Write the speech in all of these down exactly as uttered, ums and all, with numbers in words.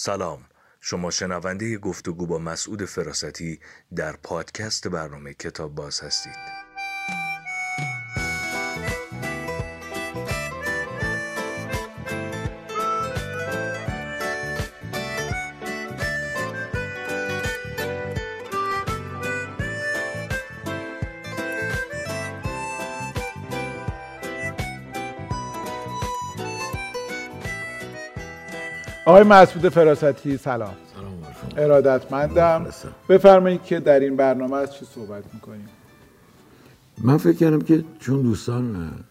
سلام، شما شنونده گفتگو با مسعود فراستی در پادکست برنامه کتاب باز هستید. آقای مسعود فراستی سلام. سلام علیکم. ارادتمندم. بفرمایید که در این برنامه از چی صحبت می‌کنیم؟ من فکر کردم که چون دوستان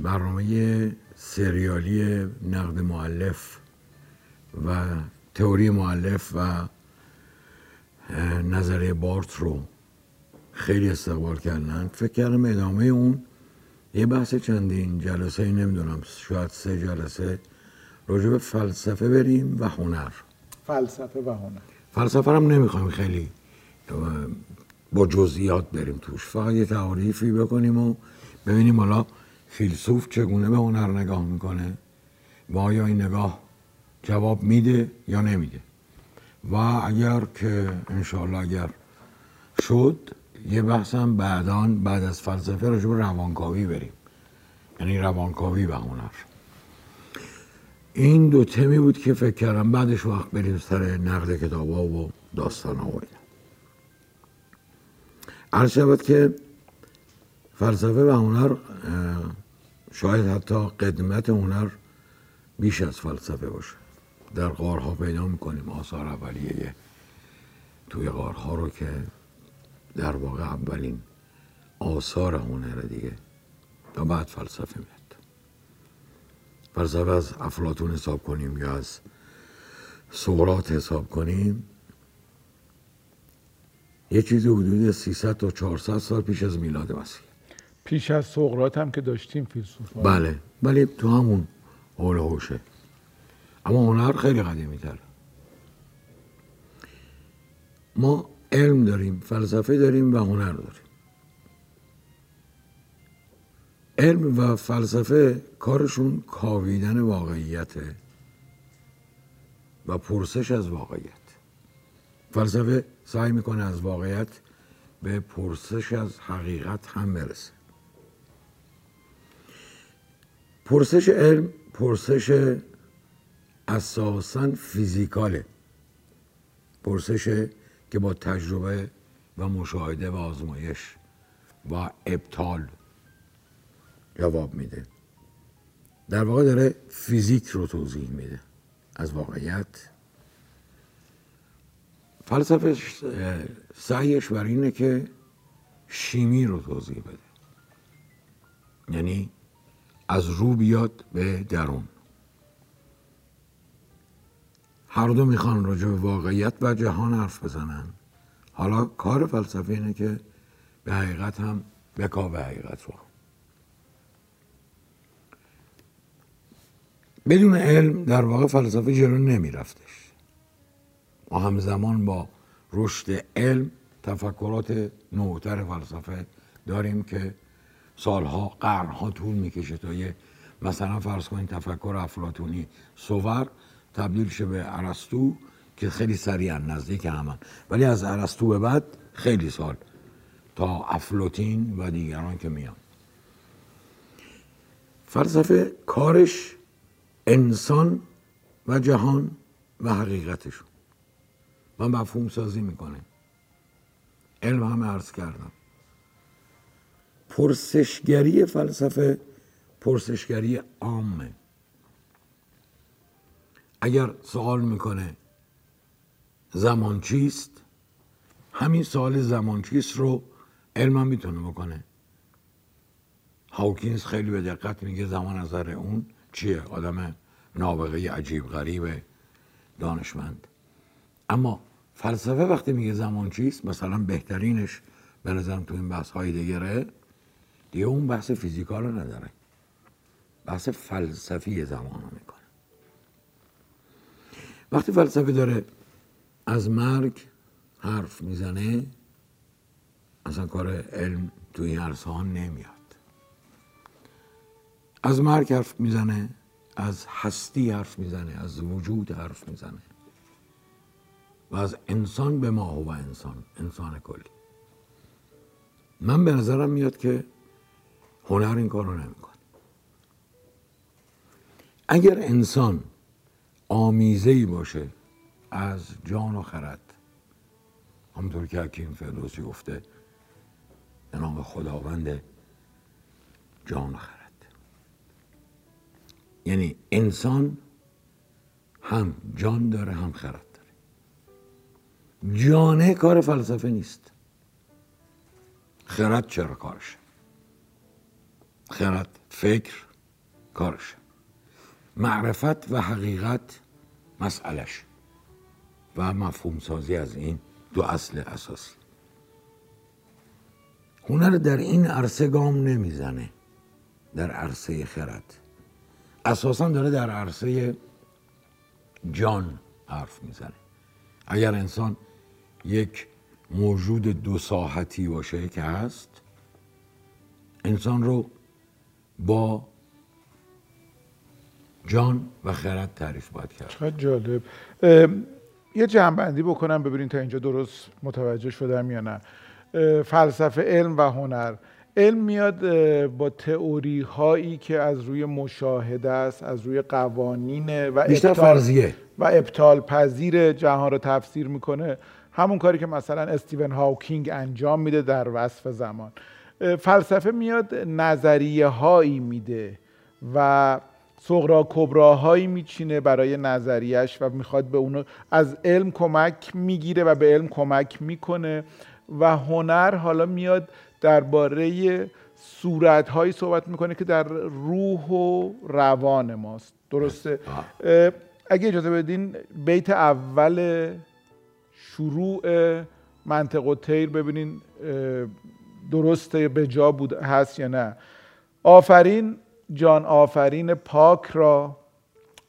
برنامه سریالی نقد مؤلف و تئوری مؤلف و نظریه بارت رو خیلی استقبال کردن، فکر کردم ادامه اون یه بحث چندین جلسه، نمیدونم شاید سه جلسه راجع به فلسفه بریم و هنر. فلسفه و هنر. فلسفه هم نمیخوایم خیلی با جزئیات بریم توش، فقط یه تعریفی بکنیم و ببینیم حالا فیلسوف چگونه به هنر نگاه میکنه و آیا این نگاه جواب میده یا نمیده، و اگر که انشاءالله اگر شد یه بحث هم بعدان بعد از فلسفه راجع به روانکاوی بریم، یعنی روانکاوی و هنر. این دو تمی بود که فکر کردم بعدش وقت بریم سر نقد کتاب‌ها و داستان‌ها و اینا. عرض شود که فلسفه و هنر شاید حتی قدمت هنر بیش از فلسفه باشه. در غارها پیدا می‌کنیم آثار اولیه توی غارها رو که در واقع اولین آثار هنر دیگه، تا بعد فلسفه میاد. فلسفه از افلاطون حساب کنیم یا از سقراط حساب کنیم، یه چیزی حدود سیصد تا چهارصد سال پیش از میلاد مسیح. پیش از سقراط هم که داشتیم فیلسوفان. بله بله، تو همون حول و حوشه، اما هنر خیلی قدیمی‌تره. ما علم داریم، فلسفه داریم و هنر داریم. علم و فلسفه کارشون کاویدن واقعیته و پرسش از واقعیت. فلسفه سعی میکنه از واقعیت به پرسش از حقیقت هم برسه. پرسش علم پرسش اساساً فیزیکاله، پرسشه که با تجربه و مشاهده و آزمایش و ابطال جواب میده. در واقع داره فیزیک رو توضیح میده از واقعیت. فلسفه سعیش بر اینه که شیمی رو توضیح بده، یعنی از رو بیاد به درون. هر دو میخوان راجع به واقعیت و جهان حرف بزنن. حالا کار فلسفه اینه که به حقیقت هم بکاوه، حقیقت رو. بدون علم در واقع فلسفه جلو نمی رفتش و همزمان با رشد علم تفکرات نوتر فلسفه داریم که سالها، قرنها طول می کشه تا یه مثلا فرض کنید تفکر افلاطونی صور تبدیل شه به ارسطو که خیلی سریع نزدیک همان، ولی از ارسطو به بعد خیلی سال تا افلاطین و دیگران که میان. فلسفه کارش انسان و جهان و حقیقتشون من مفهوم سازی میکنه. علم هم عرض کردم. پرسشگری فلسفه پرسشگری عامه. اگر سوال میکنه زمان چیست، همین سوال زمان چیست رو علم هم میتونه بکنه. هاوکینگ خیلی به دقت میگه زمان از نظر اون چیه؟ آدم نابغه عجیب غریب دانشمند. اما فلسفه وقتی میگه زمان چیست، مثلا بهترینش به نظرم تو این بحث های دیگره دیگه، اون بحث فیزیکال رو نداره، بحث فلسفی زمان رو میکنه. وقتی فلسفه داره از مرگ حرف میزنه، اصلا کار علم تو این عرصه ها نمیاد. از مرگ حرف میزنه، از هستی حرف میزنه، از وجود حرف میزنه و از انسان به ما هو انسان، انسان کلی. من به نظرم میاد که هنر این کار رو نمیکنه. اگر انسان آمیزه‌ای باشه از جان و خرد، همونطور که حکیم فردوسی گفته به نام خداوند جان و خرد، یعنی انسان هم جان داره هم خرد داره. جانه کار فلسفه نیست. خرد چرا کارشه؟ خرد فکر کارشه، معرفت و حقیقت مسئله‌ش و مفهوم سازی از این دو اصل اساسی. هنر در این عرصه گام نمیزنه، در عرصه خرد اساساً داره در عرصه جان حرف میزنه. اگر انسان یک موجود دو ساحتی باشه که هست، انسان رو با جان و خرد تعریف باید کرد. چقدر جالب. یه جمع‌بندی بکنم ببینید تا اینجا درست متوجه شدم یا نه. فلسفه علم و هنر. علم میاد با تئوری هایی که از روی مشاهده است، از روی قوانین و بیشتر فرضیه و ابطال پذیر جهان رو تفسیر میکنه، همون کاری که مثلا استیون هاوکینگ انجام میده در وصف زمان. فلسفه میاد نظریه هایی میده و صغرا کبراهایی میچینه برای نظریش و میخواد به اونو از علم کمک میگیره و به علم کمک میکنه. و هنر حالا میاد درباره صورت‌هایی صحبت میکنه که در روح و روان ماست. درسته؟ اگه اجازه بدین بیت اول شروع منطق الطیر ببینین درسته، به جا بود هست یا نه. آفرین جان آفرین پاک را،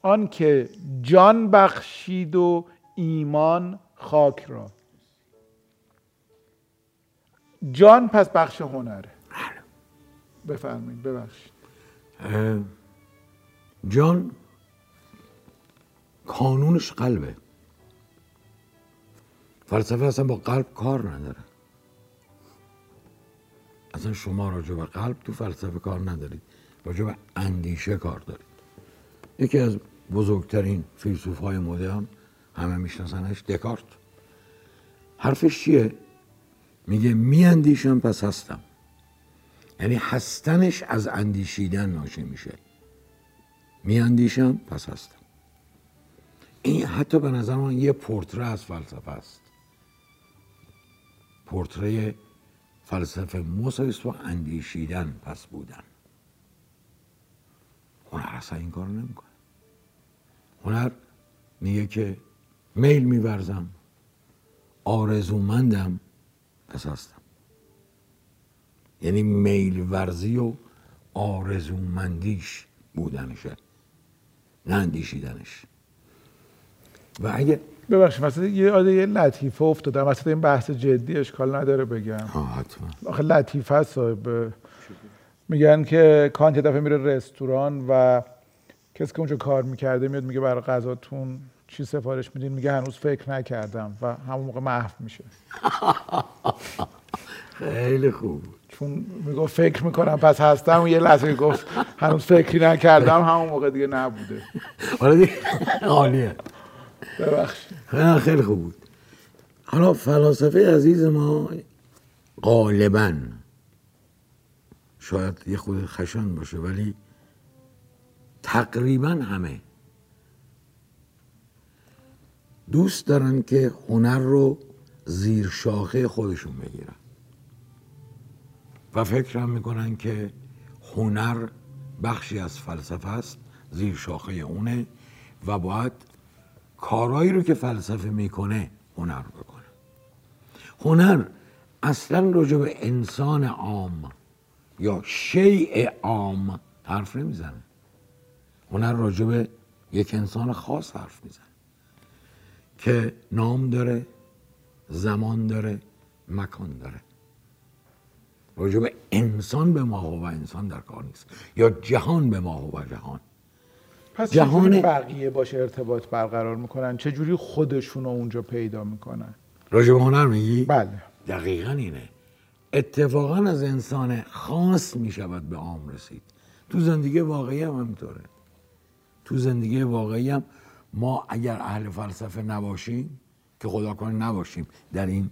آن که جان بخشید و ایمان خاک را. جان پس بخش هنره. بفرمایید ببخشید. جان کانونش قلبه. فلسفه اصلا با قلب کار نداره. اصلا شما راجع به قلب تو فلسفه کار ندارید، راجع به اندیشه کار دارید. یکی از بزرگترین فیلسوف‌های مدرن، همه میشناسنش، دیکارت. حرفش چیه؟ میگه می اندیشم پس هستم. یعنی هستنش از اندیشیدن ناشی میشه. می اندیشم پس هستم. این حتی به نظر من یه پورتره از فلسفه است. پورتره فلسفه موسیست و اندیشیدن پس بودن. هنر اصلا این کار نمیکنه. هنر میگه که میل میورزم، آرزومندم پس هستم. یعنی میل ورزی و آرزومندیش بودنشه، نه اندیشیدنش. و اگه ببخشید مثلا یه آده لطیفه افتادم مثلا این بحث جدی، اشکال نداره بگم. آه حتما. آخه لطیفه است صاحب. میگن که کانت یه دفعه میره رستوران و کسی که اونجا کار میکرده میاد میگه برای غذاتون چی سفارش میدین؟ میگه هنوز فکر نکردم و همون موقع محو میشه. خیلی خوب. چون میگه فکر میکنم پس هستم، یه لحظه گفت هنوز فکری نکردم، همون موقع دیگه نبوده. حالا دیگه عالیه. ببخشید. خیلی خوب بود. حالا فلاسفه عزیز ما غالباً، شاید یه خود خشن باشه ولی تقریباً همه دوست دارن که هنر رو زیر شاخه خودشون بگیرن و فکر هم میکنن که هنر بخشی از فلسفه است، زیر شاخه اونه و باید کارهایی رو که فلسفه میکنه هنر بکنه. هنر اصلا راجع به انسان عام یا شیء عام حرف نمیزنه. هنر راجع به یک انسان خاص حرف میزنه که نام داره، زمان داره، مکان داره. راجع به انسان به ما هو انسان در کار نیست، یا جهان به ما هو جهان. پس جهان بقیه باشه ارتباط برقرار میکنن، چجوری خودشون رو اونجا پیدا میکنن؟ راجع به هنر میگی؟ بله دقیقا اینه. اتفاقا از انسان خاص میشود به عام رسید. تو زندگی واقعی هم همینطوره. تو زندگی واقعی هم ما اگر اهل فلسفه نباشیم، که خدا کنه نباشیم در این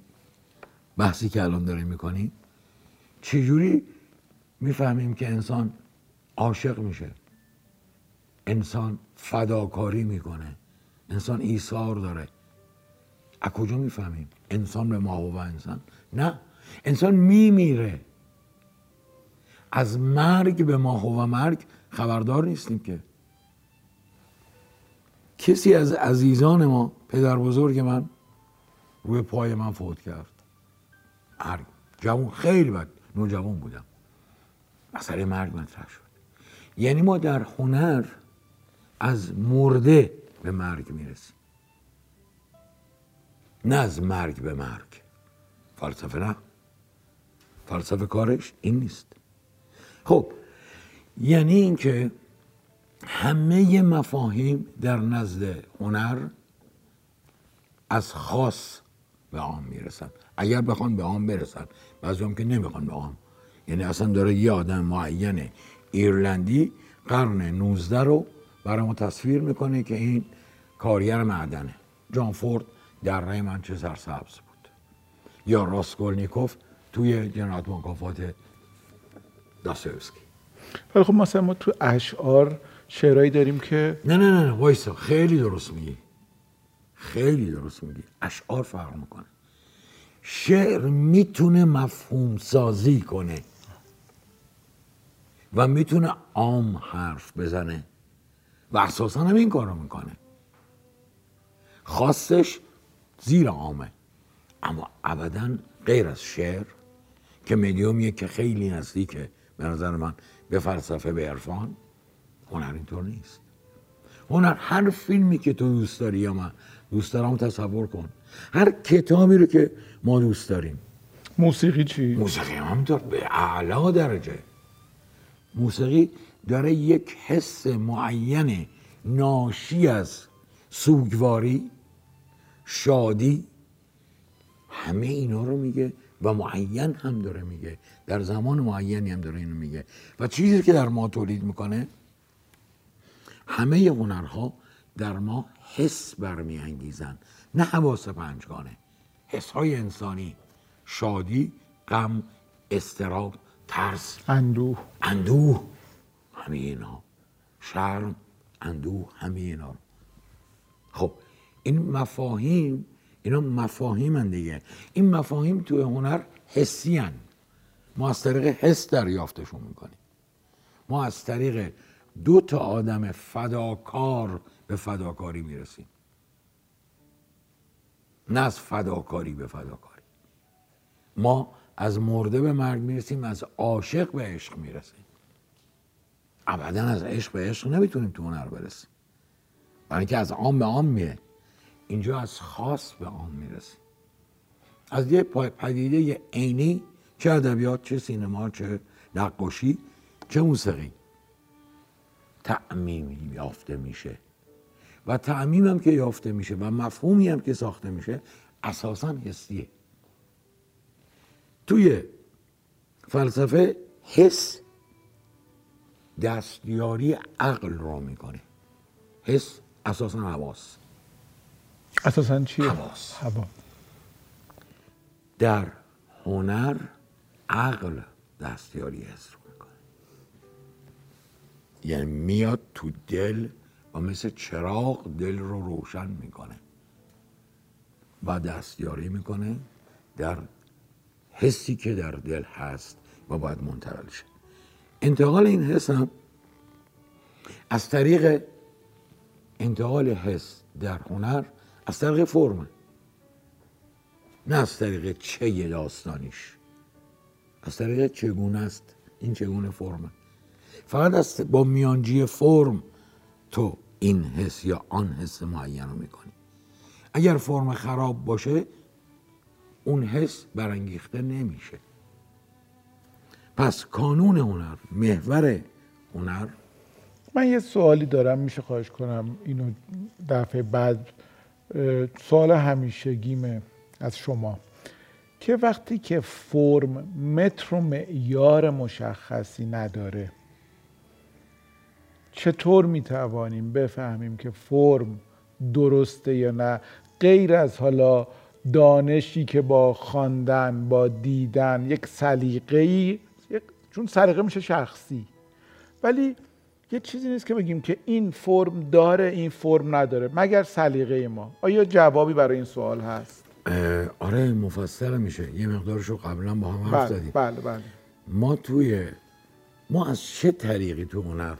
بحثی که الان داریم میکنیم، چجوری میفهمیم که انسان عاشق میشه، انسان فداکاری میکنه، انسان ایثار داره؟ از کجا میفهمیم؟ انسان به ما و انسان نه، انسان میمیره. از مرگ به ما و مرگ خبردار نیستیم که. کسی از عزیزان ما، پدر بزرگ من روی پای من فوت کرد. مرگ جوان، خیلی بد نوجوان بودم، مسئله مرگ مطرح شد. یعنی ما در هنر از مرده به مرگ میرسیم، نه از مرگ به مرگ. فلسفه نه، فلسفه کارش این نیست. خب یعنی این که همه مفاهیم در نزد هنر از خاص به عام میرسن، اگر بخوان به عام برسن. بعضی هم که نمیخوان به عام، یعنی اصلا داره یه آدم معین ایرلندی قرن نوزده رو برای ما تصویر میکنه که این کارگر معدنه. جان فورد در ره منچستر سبز بود، یا راسکولنیکوف توی جنایت مکافات دستویفسکی. ولی خب مثلا ما تو اشعار شعرهایی داریم که نه نه نه وایسا، خیلی درست میگی، خیلی درست میگی. اشعار فرق میکنه. شعر میتونه مفهوم سازی کنه و میتونه عام حرف بزنه و اساساً هم این کارو میکنه. خاصش زیر عامه، اما ابداً غیر از شعر که مدیومیه که خیلی نزدیکه به نظر من به فلسفه، به عرفان، هنر اینطور نیست. هنر هر فیلمی که تو دوست داری یا من دوست دارم تصور کن، هر کتابی رو که ما دوست داریم. موسیقی چی؟ موسیقی همینطور به اعلی درجه. موسیقی داره یک حس معین ناشی از سوگواری، شادی، همه اینا رو میگه و معین هم داره میگه، در زمان معینی هم داره اینو میگه. و چیزی که در ما تولید میکنه، همه هنرها در ما حس برمیانگیزن، نه حواس پنجگانه، حس‌های انسانی، شادی، غم، اضطراب، ترس، اندوه، اندوه همه اینا، شرم، اندوه همه اینا. خب این مفاهیم، اینا مفاهیمن دیگه. این مفاهیم توی هنر حسی هن. ما از طریق حس دریافتشون میکنیم. ما از طریق دو تا آدم فداکار به فداکاری میرسیم، نه از فداکاری به فداکاری. ما از مرده به مرگ میرسیم، از عاشق به عشق میرسیم. ابدا از عشق به عشق نمیتونیم تو هنر برسیم، برای اینکه از عام به عام میره. اینجا از خاص به عام میرسیم، از یه پدیده عینی، چه ادبیات، چه سینما، چه نقاشی، چه موسیقی، تعمیم یافته میشه. و تعمیم هم که یافته میشه و مفهومی هم که ساخته میشه، اساساً حسیه. توی فلسفه حس دستیاری عقل رو میکنه. حس اساساً حواس. اساساً چیه؟ حواس. حواس. در هنر عقل دستیاری حس رو میکنه، یعنی میاد تو دل و مثل چراغ دل رو روشن میکنه و دستیاری میکنه در حسی که در دل هست و باید منتقل شه. انتقال این حس هم از طریق انتقال حس در هنر از طریق فرمه، نه از طریق چه داستانیش، از طریق چگونه است، این چگونه فرمه. فقط از با میانجی فرم تو این حس یا آن حس معین رو میکنی. اگر فرم خراب باشه، اون حس برانگیخته نمیشه. پس کانون هنر، محور هنر، من یه سوالی دارم، میشه خواهش کنم اینو دفعه بعد؟ سوال همیشگیمه از شما که وقتی که فرم متر و معیار مشخصی نداره، چطور میتوانیم بفهمیم که فرم درسته یا نه، غیر از حالا دانشی که با خواندن، با دیدن، یک سلیقه‌ای، چون سلیقه میشه شخصی، ولی یه چیزی نیست که بگیم که این فرم داره این فرم نداره مگر سلیقه ما. آیا جوابی برای این سوال هست؟ آره، مفصل میشه، یه مقدارشو قبلا با هم حرف زدیم. بله بله. ما توی ما از چه طریقی تو هنر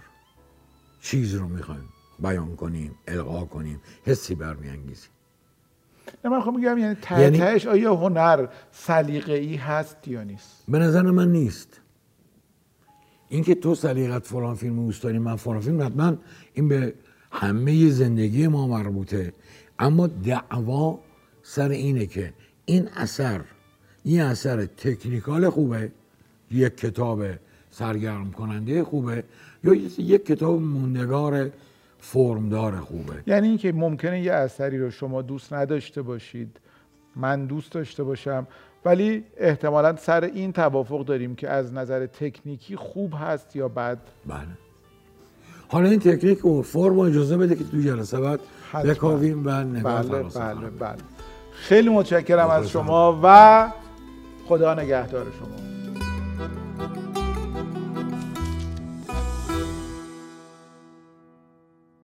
چیز رو میخوایم بیان کنیم، القا کنیم، حسی برمیانگیزیم؟ نه، من میخوام بگم یعنی ته تهش آیا هنر سلیقه‌ای هست یا نیست؟ به نظر من نیست. اینکه تو سلیقت فلان فیلم دوست داری، من فلان فیلم، حتما این به همه زندگی ما مربوطه، اما دعوا سر اینه که این اثر این اثر تکنیکال خوبه، یک کتاب سرگرم کننده خوبه، یا یک کتاب موندگار فرمدار خوبه. یعنی اینکه ممکنه یه اثری رو شما دوست نداشته باشید، من دوست داشته باشم، ولی احتمالاً سر این توافق داریم که از نظر تکنیکی خوب هست یا بد. بله. حالا این تکنیک و فرم اجازه بده که تو جلسه بعد بکاویم و نگاه فراسته. بله بله بله. خیلی متشکرم از شما و خدا نگهدار شما.